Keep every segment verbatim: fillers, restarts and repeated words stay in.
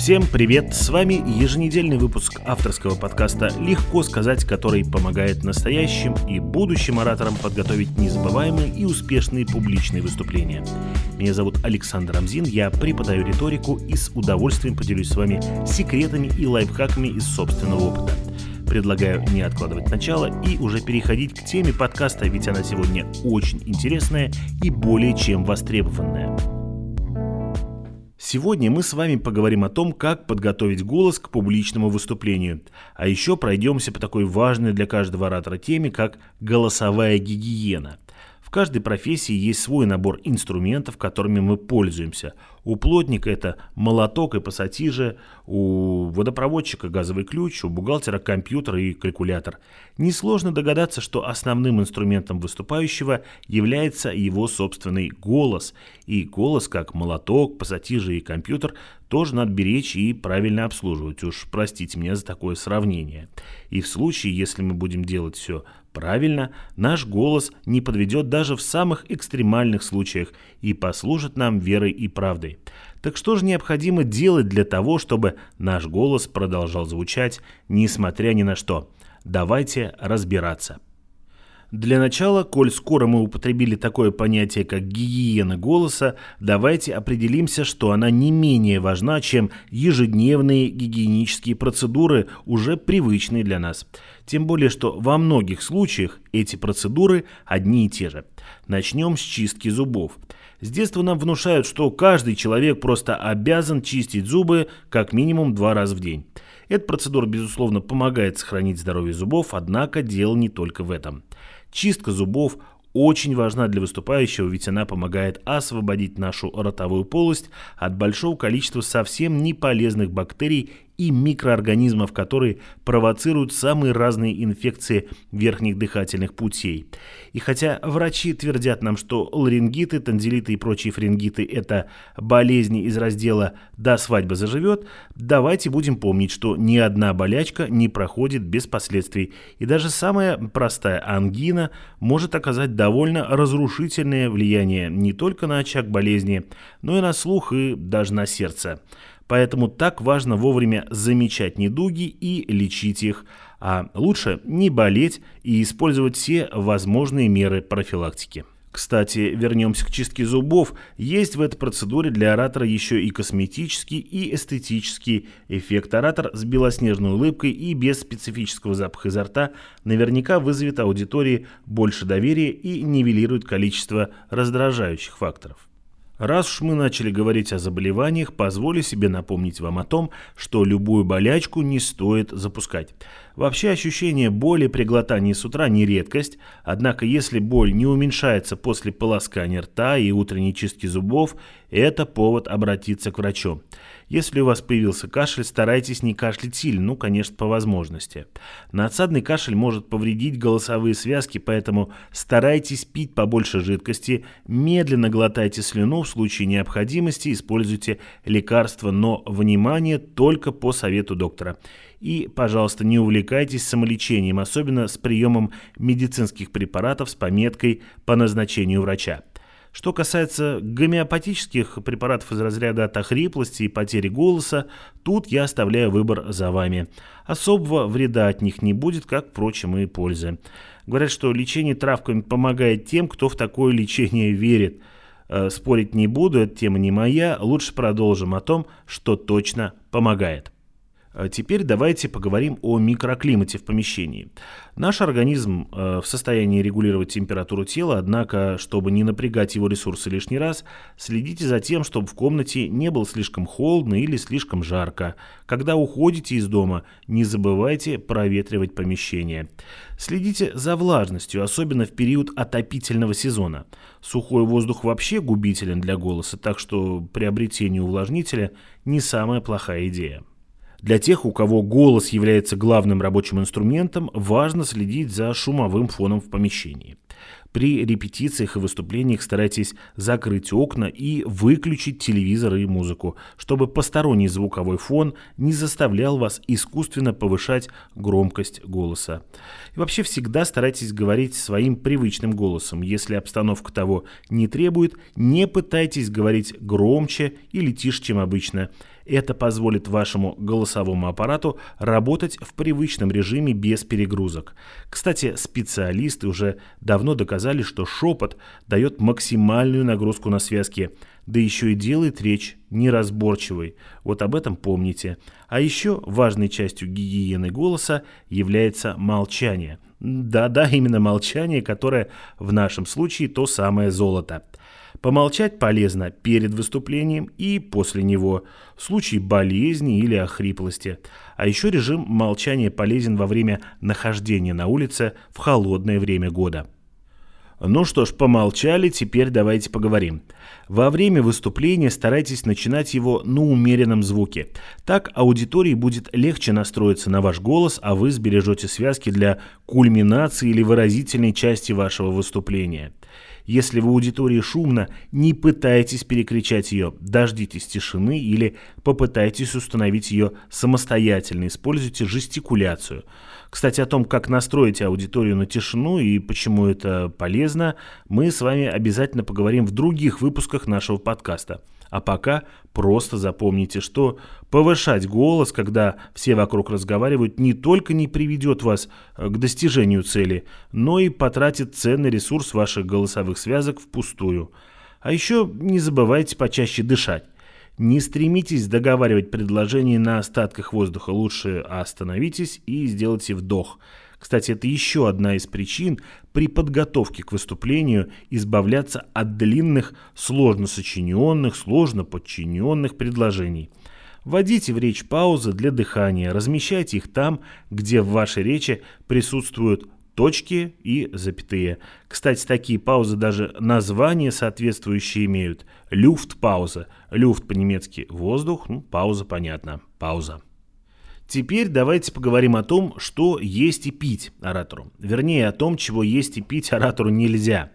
Всем привет! С вами еженедельный выпуск авторского подкаста «Легко сказать», который помогает настоящим и будущим ораторам подготовить незабываемые и успешные публичные выступления. Меня зовут Александр Амзин, я преподаю риторику и с удовольствием поделюсь с вами секретами и лайфхаками из собственного опыта. Предлагаю не откладывать начало и уже переходить к теме подкаста, ведь она сегодня очень интересная и более чем востребованная. Сегодня мы с вами поговорим о том, как подготовить голос к публичному выступлению, а еще пройдемся по такой важной для каждого оратора теме, как голосовая гигиена. В каждой профессии есть свой набор инструментов, которыми мы пользуемся. У плотника это молоток и пассатижи, у водопроводчика газовый ключ, у бухгалтера компьютер и калькулятор. Несложно догадаться, что основным инструментом выступающего является его собственный голос. И голос, как молоток, пассатижи и компьютер, тоже надо беречь и правильно обслуживать. Уж простите меня за такое сравнение. И в случае, если мы будем делать все правильно, наш голос не подведет даже в самых экстремальных случаях и послужит нам верой и правдой. Так что же необходимо делать для того, чтобы наш голос продолжал звучать, несмотря ни на что? Давайте разбираться. Для начала, коль скоро мы употребили такое понятие, как гигиена голоса, давайте определимся, что она не менее важна, чем ежедневные гигиенические процедуры, уже привычные для нас. Тем более, что во многих случаях эти процедуры одни и те же. Начнем с чистки зубов. С детства нам внушают, что каждый человек просто обязан чистить зубы как минимум два раза в день. Эта процедура, безусловно, помогает сохранить здоровье зубов, однако дело не только в этом. Чистка зубов очень важна для выступающего, ведь она помогает освободить нашу ротовую полость от большого количества совсем не полезных бактерий и микроорганизмов, которые провоцируют самые разные инфекции верхних дыхательных путей. И хотя врачи твердят нам, что ларингиты, тонзиллиты и прочие фарингиты – это болезни из раздела «до свадьбы заживет», давайте будем помнить, что ни одна болячка не проходит без последствий, и даже самая простая ангина может оказать довольно разрушительное влияние не только на очаг болезни, но и на слух и даже на сердце. Поэтому так важно вовремя замечать недуги и лечить их, а лучше не болеть и использовать все возможные меры профилактики. Кстати, вернемся к чистке зубов. Есть в этой процедуре для оратора еще и косметический, и эстетический эффект. Оратор с белоснежной улыбкой и без специфического запаха изо рта наверняка вызовет аудитории больше доверия и нивелирует количество раздражающих факторов. Раз уж мы начали говорить о заболеваниях, позволю себе напомнить вам о том, что любую болячку не стоит запускать. Вообще ощущение боли при глотании с утра не редкость, однако если боль не уменьшается после полоскания рта и утренней чистки зубов, это повод обратиться к врачу. Если у вас появился кашель, старайтесь не кашлять сильно, ну, конечно, по возможности. Надсадный кашель может повредить голосовые связки, поэтому старайтесь пить побольше жидкости, медленно глотайте слюну, в случае необходимости используйте лекарства, но, внимание, только по совету доктора. И, пожалуйста, не увлекайтесь самолечением, особенно с приемом медицинских препаратов с пометкой «по назначению врача». Что касается гомеопатических препаратов из разряда от охриплости и потери голоса, тут я оставляю выбор за вами. Особого вреда от них не будет, как, впрочем, и пользы. Говорят, что лечение травками помогает тем, кто в такое лечение верит. Спорить не буду, эта тема не моя, лучше продолжим о том, что точно помогает. Теперь давайте поговорим о микроклимате в помещении. Наш организм в состоянии регулировать температуру тела, однако, чтобы не напрягать его ресурсы лишний раз, следите за тем, чтобы в комнате не было слишком холодно или слишком жарко. Когда уходите из дома, не забывайте проветривать помещение. Следите за влажностью, особенно в период отопительного сезона. Сухой воздух вообще губителен для голоса, так что приобретение увлажнителя не самая плохая идея. Для тех, у кого голос является главным рабочим инструментом, важно следить за шумовым фоном в помещении. При репетициях и выступлениях старайтесь закрыть окна и выключить телевизор и музыку, чтобы посторонний звуковой фон не заставлял вас искусственно повышать громкость голоса. И вообще всегда старайтесь говорить своим привычным голосом. Если обстановка того не требует, не пытайтесь говорить громче или тише, чем обычно. Это позволит вашему голосовому аппарату работать в привычном режиме без перегрузок. Кстати, специалисты уже давно доказали, что шепот дает максимальную нагрузку на связки, да еще и делает речь неразборчивой. Вот об этом помните. А еще важной частью гигиены голоса является молчание. Да-да, именно молчание, которое в нашем случае то самое золото. Помолчать полезно перед выступлением и после него, в случае болезни или охриплости. А еще режим молчания полезен во время нахождения на улице в холодное время года. Ну что ж, помолчали, теперь давайте поговорим. Во время выступления старайтесь начинать его на умеренном звуке. Так аудитории будет легче настроиться на ваш голос, а вы сбережете связки для кульминации или выразительной части вашего выступления. Если в аудитории шумно, не пытайтесь перекричать ее, дождитесь тишины или попытайтесь установить ее самостоятельно, используйте жестикуляцию. Кстати, о том, как настроить аудиторию на тишину и почему это полезно, мы с вами обязательно поговорим в других выпусках нашего подкаста. А пока просто запомните, что повышать голос, когда все вокруг разговаривают, не только не приведет вас к достижению цели, но и потратит ценный ресурс ваших голосовых связок впустую. А еще не забывайте почаще дышать. Не стремитесь договаривать предложения на остатках воздуха, лучше остановитесь и сделайте вдох. Кстати, это еще одна из причин при подготовке к выступлению избавляться от длинных, сложно сочиненных, сложно подчиненных предложений. Вводите в речь паузы для дыхания, размещайте их там, где в вашей речи присутствуют точки и запятые. Кстати, такие паузы даже названия соответствующие имеют. Люфт-пауза. Люфт по-немецки воздух, ну, пауза понятно, пауза. Теперь давайте поговорим о том, что есть и пить оратору. Вернее, о том, чего есть и пить оратору нельзя.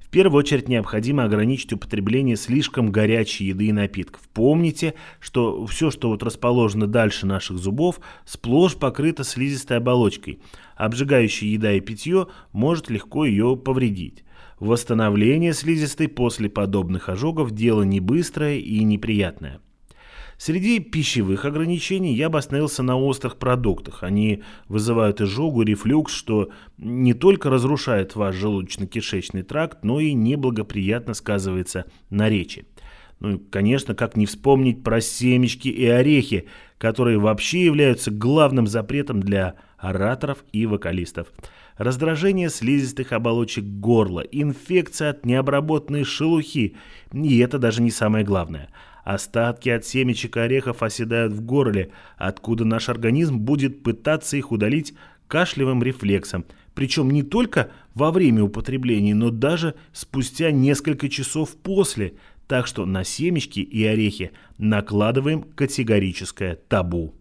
В первую очередь необходимо ограничить употребление слишком горячей еды и напитков. Помните, что все, что вот расположено дальше наших зубов, сплошь покрыто слизистой оболочкой. Обжигающая еда и питье может легко ее повредить. Восстановление слизистой после подобных ожогов – дело не быстрое и неприятное. Среди пищевых ограничений я бы остановился на острых продуктах. Они вызывают изжогу, рефлюкс, что не только разрушает ваш желудочно-кишечный тракт, но и неблагоприятно сказывается на речи. Ну и, конечно, как не вспомнить про семечки и орехи, которые вообще являются главным запретом для ораторов и вокалистов. Раздражение слизистых оболочек горла, инфекция от необработанной шелухи. И это даже не самое главное. Остатки от семечек и орехов оседают в горле, откуда наш организм будет пытаться их удалить кашлевым рефлексом. Причем не только во время употребления, но даже спустя несколько часов после. Так что на семечки и орехи накладываем категорическое табу.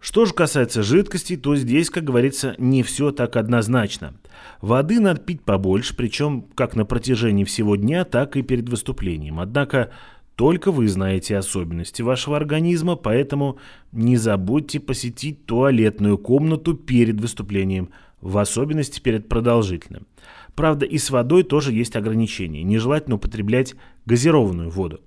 Что же касается жидкостей, то здесь, как говорится, не все так однозначно. Воды надо пить побольше, причем как на протяжении всего дня, так и перед выступлением. Однако только вы знаете особенности вашего организма, поэтому не забудьте посетить туалетную комнату перед выступлением, в особенности перед продолжительным. Правда, и с водой тоже есть ограничения. Нежелательно употреблять газированную воду.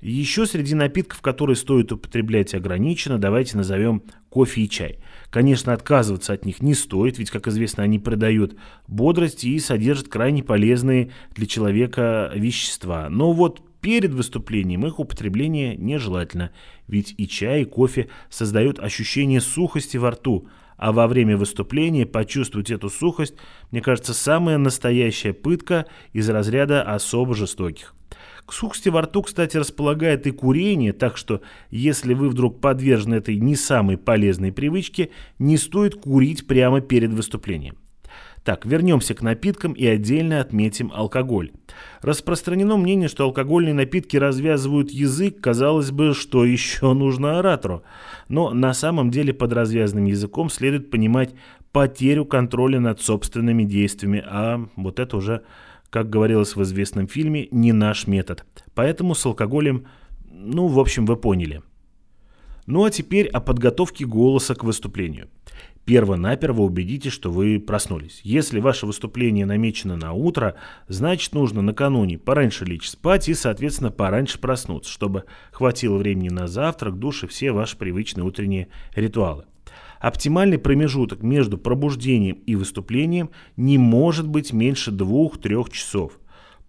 Еще среди напитков, которые стоит употреблять ограниченно, давайте назовем кофе и чай. Конечно, отказываться от них не стоит, ведь, как известно, они придают бодрость и содержат крайне полезные для человека вещества. Но вот перед выступлением их употребление нежелательно, ведь и чай, и кофе создают ощущение сухости во рту, а во время выступления почувствовать эту сухость, мне кажется, самая настоящая пытка из разряда особо жестоких. К сухости во рту, кстати, располагает и курение, так что, если вы вдруг подвержены этой не самой полезной привычке, не стоит курить прямо перед выступлением. Так, вернемся к напиткам и отдельно отметим алкоголь. Распространено мнение, что алкогольные напитки развязывают язык, казалось бы, что еще нужно оратору. Но на самом деле под развязанным языком следует понимать потерю контроля над собственными действиями, а вот это уже как говорилось в известном фильме, не наш метод. Поэтому с алкоголем, ну, в общем, вы поняли. Ну а теперь о подготовке голоса к выступлению. Перво-наперво убедитесь, что вы проснулись. Если ваше выступление намечено на утро, значит нужно накануне пораньше лечь спать и, соответственно, пораньше проснуться, чтобы хватило времени на завтрак, душ и все ваши привычные утренние ритуалы. Оптимальный промежуток между пробуждением и выступлением не может быть меньше двух-трех часов.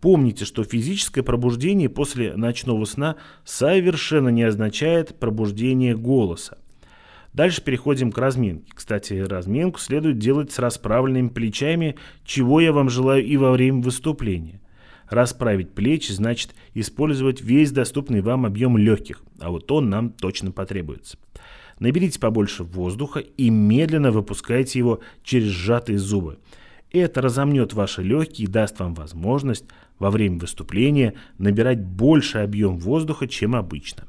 Помните, что физическое пробуждение после ночного сна совершенно не означает пробуждение голоса. Дальше переходим к разминке. Кстати, разминку следует делать с расправленными плечами, чего я вам желаю и во время выступления. Расправить плечи значит использовать весь доступный вам объем легких, а вот он нам точно потребуется. Наберите побольше воздуха и медленно выпускайте его через сжатые зубы. Это разомнет ваши легкие и даст вам возможность во время выступления набирать больше объем воздуха, чем обычно.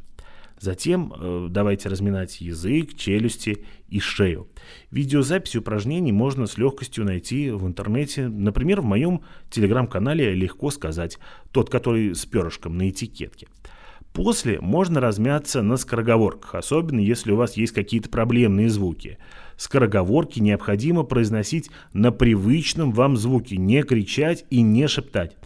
Затем э, давайте разминать язык, челюсти и шею. Видеозаписи упражнений можно с легкостью найти в интернете, например, в моем телеграм-канале «Легко сказать», тот, который с перышком на этикетке. После можно размяться на скороговорках, особенно если у вас есть какие-то проблемные звуки. Скороговорки необходимо произносить на привычном вам звуке, не кричать и не шептать.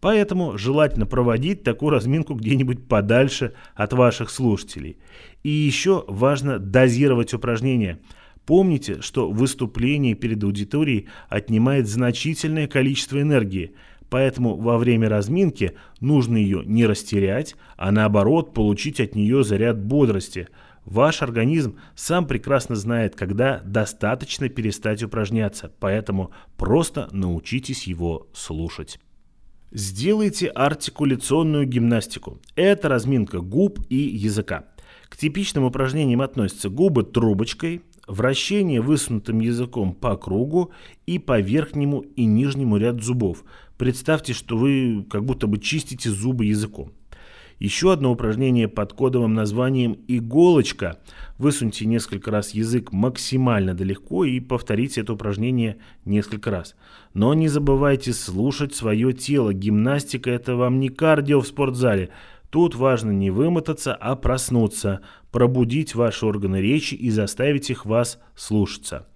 Поэтому желательно проводить такую разминку где-нибудь подальше от ваших слушателей. И еще важно дозировать упражнения. Помните, что выступление перед аудиторией отнимает значительное количество энергии. Поэтому во время разминки нужно ее не растерять, а наоборот получить от нее заряд бодрости. Ваш организм сам прекрасно знает, когда достаточно перестать упражняться, поэтому просто научитесь его слушать. Сделайте артикуляционную гимнастику. Это разминка губ и языка. К типичным упражнениям относятся губы трубочкой, вращение высунутым языком по кругу и по верхнему и нижнему ряду зубов. Представьте, что вы как будто бы чистите зубы языком. Еще одно упражнение под кодовым названием «иголочка». Высуньте несколько раз язык максимально далеко и повторите это упражнение несколько раз. Но не забывайте слушать свое тело. Гимнастика – это вам не кардио в спортзале. Тут важно не вымотаться, а проснуться, пробудить ваши органы речи и заставить их вас слушаться.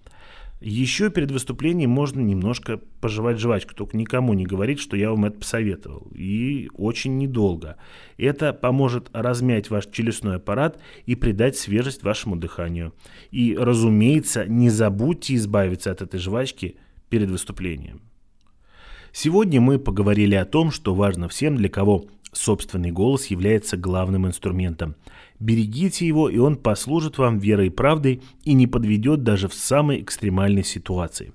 Еще перед выступлением можно немножко пожевать жвачку, только никому не говорить, что я вам это посоветовал. И очень недолго. Это поможет размять ваш челюстной аппарат и придать свежесть вашему дыханию. И, разумеется, не забудьте избавиться от этой жвачки перед выступлением. Сегодня мы поговорили о том, что важно всем, для кого собственный голос является главным инструментом. Берегите его, и он послужит вам верой и правдой и не подведет даже в самой экстремальной ситуации.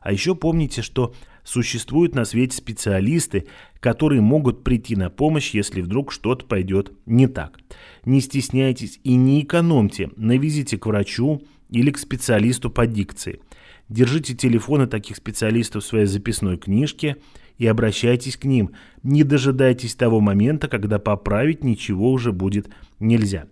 А еще помните, что существуют на свете специалисты, которые могут прийти на помощь, если вдруг что-то пойдет не так. Не стесняйтесь и не экономьте на визите к врачу или к специалисту по дикции. Держите телефоны таких специалистов в своей записной книжке и обращайтесь к ним. Не дожидайтесь того момента, когда поправить ничего уже будет нельзя.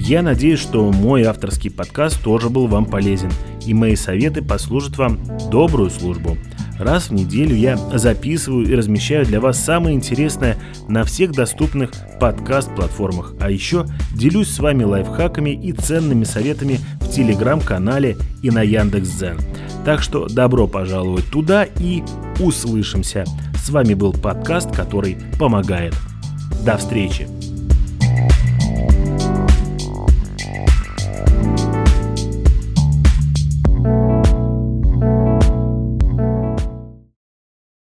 Я надеюсь, что мой авторский подкаст тоже был вам полезен, и мои советы послужат вам добрую службу. Раз в неделю я записываю и размещаю для вас самое интересное на всех доступных подкаст-платформах. А еще делюсь с вами лайфхаками и ценными советами в телеграм-канале и на Яндекс.Дзен. Так что добро пожаловать туда и услышимся. С вами был подкаст, который помогает. До встречи!